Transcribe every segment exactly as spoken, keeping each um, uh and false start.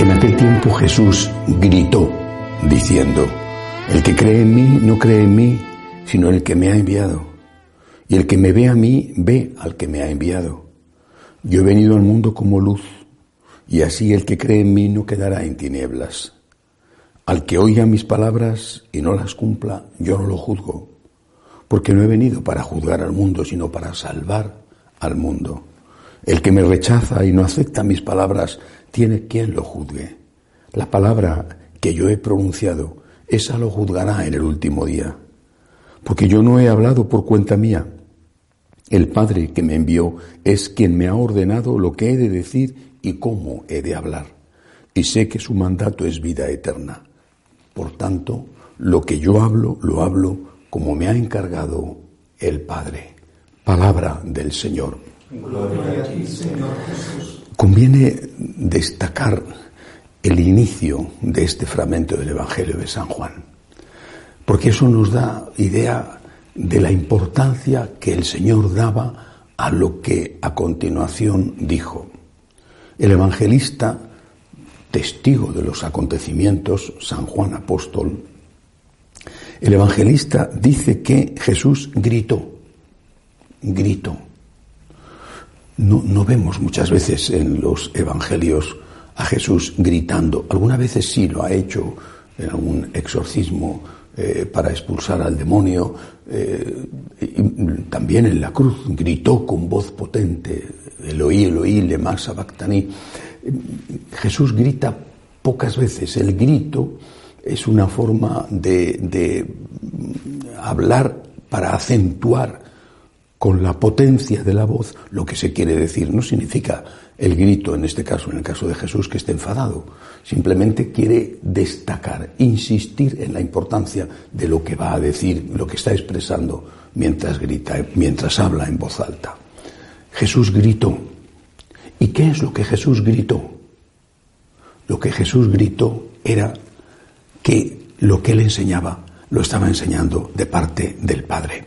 En aquel tiempo Jesús gritó, diciendo: El que cree en mí no cree en mí, sino en el que me ha enviado. Y el que me ve a mí, ve al que me ha enviado. Yo he venido al mundo como luz, y así el que cree en mí no quedará en tinieblas. Al que oiga mis palabras y no las cumpla, yo no lo juzgo, porque no he venido para juzgar al mundo, sino para salvar al mundo. El que me rechaza y no acepta mis palabras, tiene quien lo juzgue. La palabra que yo he pronunciado, esa lo juzgará en el último día, porque yo no he hablado por cuenta mía. El Padre que me envió es quien me ha ordenado lo que he de decir y cómo he de hablar, y sé que su mandato es vida eterna. Por tanto, lo que yo hablo, lo hablo como me ha encargado el Padre. Palabra del Señor. Gloria a ti, Señor Jesús. Conviene destacar el inicio de este fragmento del Evangelio de San Juan, porque eso nos da idea de la importancia que el Señor daba a lo que a continuación dijo. El evangelista, testigo de los acontecimientos, San Juan Apóstol, el evangelista dice que Jesús gritó, gritó. No, no vemos muchas veces en los evangelios a Jesús gritando. Algunas veces sí lo ha hecho en algún exorcismo, Eh, para expulsar al demonio, eh, y también en la cruz gritó con voz potente: Eloí, Eloí, lema sabactaní. Jesús grita pocas veces. El grito es una forma de, de hablar para acentuar con la potencia de la voz lo que se quiere decir. No significa el grito, en este caso, en el caso de Jesús, que esté enfadado. Simplemente quiere destacar, insistir en la importancia de lo que va a decir, lo que está expresando mientras grita, mientras habla en voz alta. Jesús gritó. ¿Y qué es lo que Jesús gritó? Lo que Jesús gritó era que lo que él enseñaba lo estaba enseñando de parte del Padre,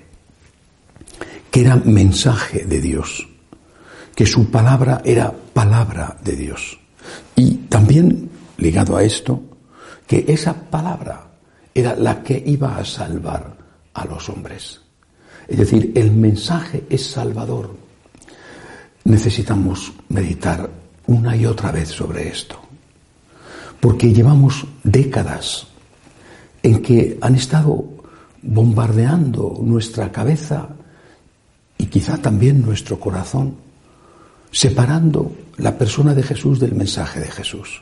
que era mensaje de Dios, que su palabra era palabra de Dios. Y también, ligado a esto, que esa palabra era la que iba a salvar a los hombres. Es decir, el mensaje es salvador. Necesitamos meditar una y otra vez sobre esto, porque llevamos décadas en que han estado bombardeando nuestra cabeza y quizá también nuestro corazón, separando la persona de Jesús del mensaje de Jesús,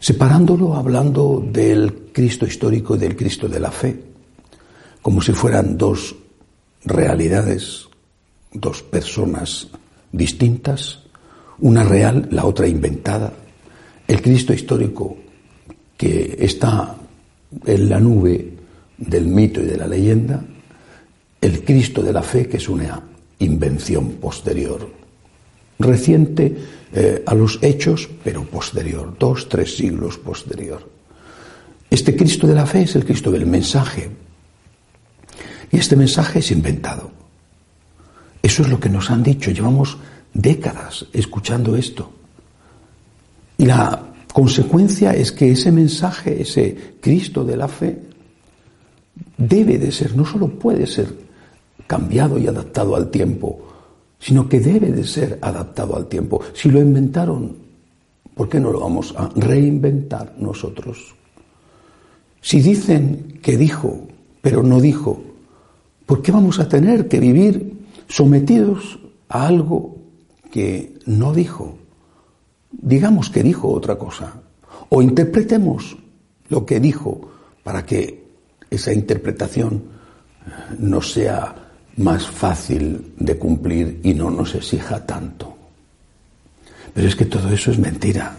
separándolo hablando del Cristo histórico y del Cristo de la fe, como si fueran dos realidades, dos personas distintas, una real, la otra inventada. El Cristo histórico, que está en la nube del mito y de la leyenda, el Cristo de la fe, que es una invención posterior, reciente eh, a los hechos, pero posterior, dos, tres siglos posterior. Este Cristo de la fe es el Cristo del mensaje, y este mensaje es inventado. Eso es lo que nos han dicho. Llevamos décadas escuchando esto, y la consecuencia es que ese mensaje, ese Cristo de la fe, debe de ser, no solo puede ser cambiado y adaptado al tiempo, sino que debe de ser adaptado al tiempo. Si lo inventaron, ¿por qué no lo vamos a reinventar nosotros? Si dicen que dijo, pero no dijo, ¿por qué vamos a tener que vivir sometidos a algo que no dijo? Digamos que dijo otra cosa, o interpretemos lo que dijo para que esa interpretación no sea más fácil de cumplir y no nos exija tanto. Pero es que todo eso es mentira.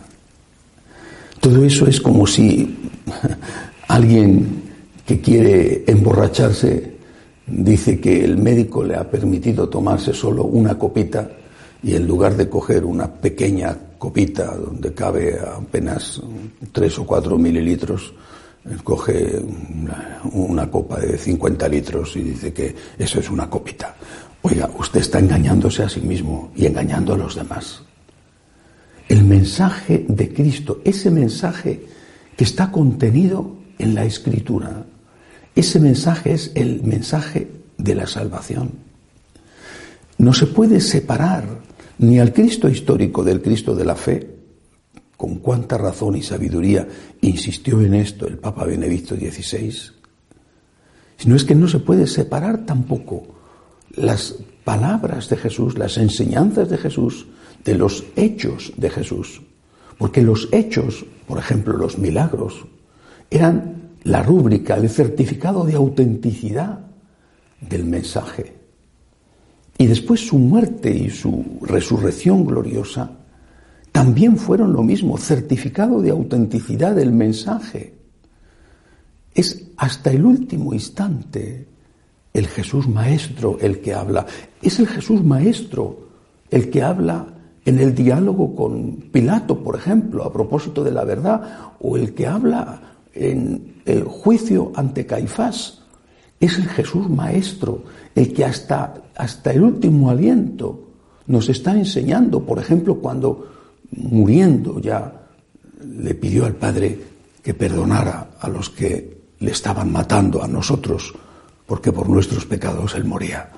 Todo eso es como si alguien que quiere emborracharse dice que el médico le ha permitido tomarse solo una copita y en lugar de coger una pequeña copita donde cabe apenas tres o cuatro mililitros, coge una copa de cincuenta litros y dice que eso es una copita. Oiga, usted está engañándose a sí mismo y engañando a los demás. El mensaje de Cristo, ese mensaje que está contenido en la Escritura, ese mensaje es el mensaje de la salvación. No se puede separar ni al Cristo histórico del Cristo de la fe. Con cuánta razón y sabiduría insistió en esto el Papa Benedicto dieciséis. Sino es que no se puede separar tampoco las palabras de Jesús, las enseñanzas de Jesús, de los hechos de Jesús. Porque los hechos, por ejemplo, los milagros, eran la rúbrica, el certificado de autenticidad del mensaje. Y después su muerte y su resurrección gloriosa también fueron lo mismo, certificado de autenticidad del mensaje. Es hasta el último instante el Jesús maestro el que habla. Es el Jesús maestro el que habla en el diálogo con Pilato, por ejemplo, a propósito de la verdad, o el que habla en el juicio ante Caifás. Es el Jesús maestro el que hasta, hasta el último aliento nos está enseñando, por ejemplo, cuando muriendo ya le pidió al Padre que perdonara a los que le estaban matando, a nosotros, porque por nuestros pecados Él moría.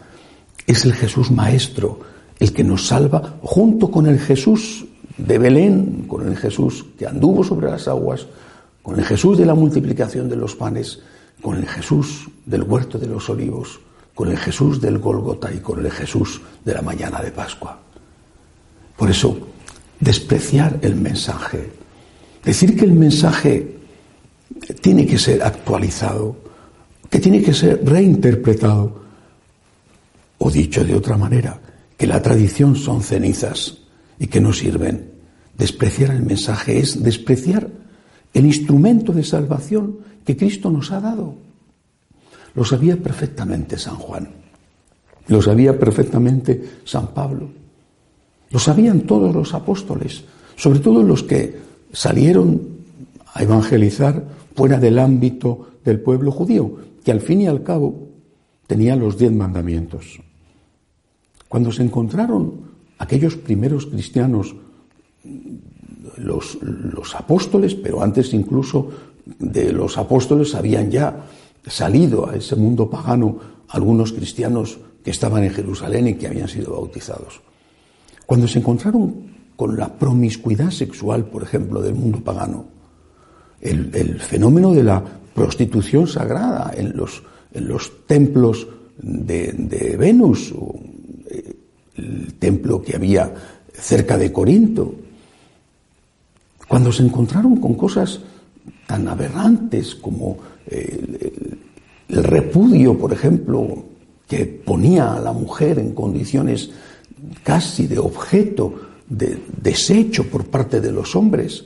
Es el Jesús maestro el que nos salva, junto con el Jesús de Belén, con el Jesús que anduvo sobre las aguas, con el Jesús de la multiplicación de los panes, con el Jesús del huerto de los olivos, con el Jesús del Gólgota y con el Jesús de la mañana de Pascua. Por eso, despreciar el mensaje, decir que el mensaje tiene que ser actualizado, que tiene que ser reinterpretado, o dicho de otra manera, que la tradición son cenizas y que no sirven. Despreciar el mensaje es despreciar el instrumento de salvación que Cristo nos ha dado. Lo sabía perfectamente San Juan, lo sabía perfectamente San Pablo. Lo sabían todos los apóstoles, sobre todo los que salieron a evangelizar fuera del ámbito del pueblo judío, que al fin y al cabo tenía los diez mandamientos. Cuando se encontraron aquellos primeros cristianos, los, los apóstoles, pero antes incluso de los apóstoles habían ya salido a ese mundo pagano algunos cristianos que estaban en Jerusalén y que habían sido bautizados. Cuando se encontraron con la promiscuidad sexual, por ejemplo, del mundo pagano, el, el fenómeno de la prostitución sagrada en los, en los templos de, de Venus, el templo que había cerca de Corinto, cuando se encontraron con cosas tan aberrantes como el, el, el repudio, por ejemplo, que ponía a la mujer en condiciones casi de objeto, de desecho por parte de los hombres,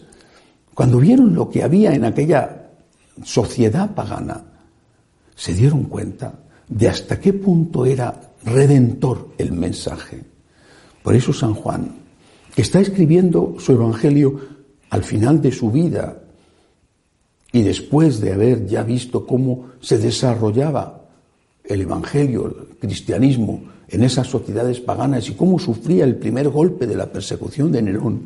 cuando vieron lo que había en aquella sociedad pagana, se dieron cuenta de hasta qué punto era redentor el mensaje. Por eso San Juan, que está escribiendo su evangelio al final de su vida y después de haber ya visto cómo se desarrollaba el evangelio, el cristianismo, en esas sociedades paganas y cómo sufría el primer golpe de la persecución de Nerón.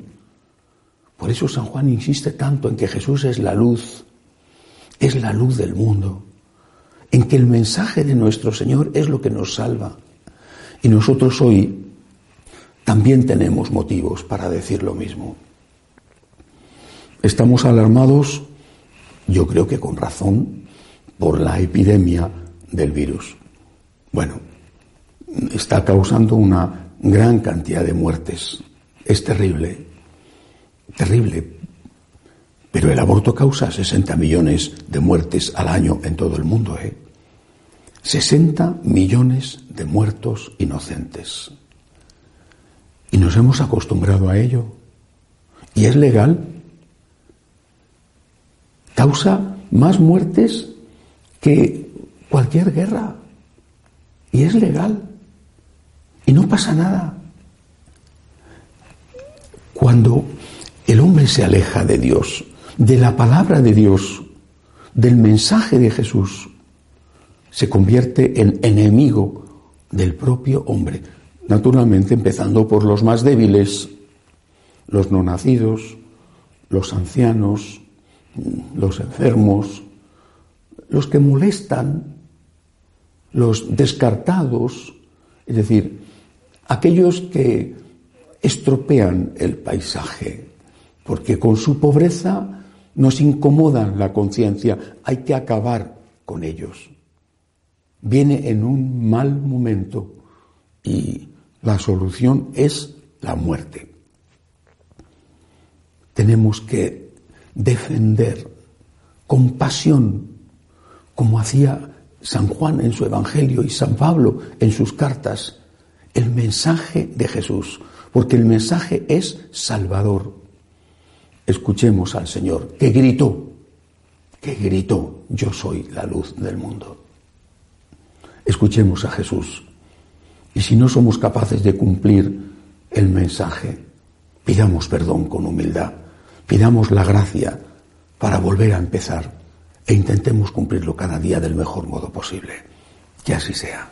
Por eso San Juan insiste tanto en que Jesús es la luz, es la luz del mundo, en que el mensaje de nuestro Señor es lo que nos salva. Y nosotros hoy también tenemos motivos para decir lo mismo. Estamos alarmados, yo creo que con razón, por la epidemia del virus. Bueno, está causando una gran cantidad de muertes. Es terrible, terrible. Pero el aborto causa sesenta millones de muertes al año en todo el mundo, ¿eh? sesenta millones de muertos inocentes. Y nos hemos acostumbrado a ello. ¿Y es legal? Causa más muertes que cualquier guerra. Y es legal. Y no pasa nada. Cuando el hombre se aleja de Dios, de la palabra de Dios, del mensaje de Jesús, se convierte en enemigo del propio hombre. Naturalmente, empezando por los más débiles, los no nacidos, los ancianos, los enfermos, los que molestan, los descartados, es decir, aquellos que estropean el paisaje, porque con su pobreza nos incomodan la conciencia. Hay que acabar con ellos. Viene en un mal momento y la solución es la muerte. Tenemos que defender con pasión, como hacía San Juan en su Evangelio y San Pablo en sus cartas, el mensaje de Jesús, porque el mensaje es salvador. Escuchemos al Señor, que gritó, que gritó, yo soy la luz del mundo. Escuchemos a Jesús. Y si no somos capaces de cumplir el mensaje, pidamos perdón con humildad, pidamos la gracia para volver a empezar e intentemos cumplirlo cada día del mejor modo posible. Que así sea.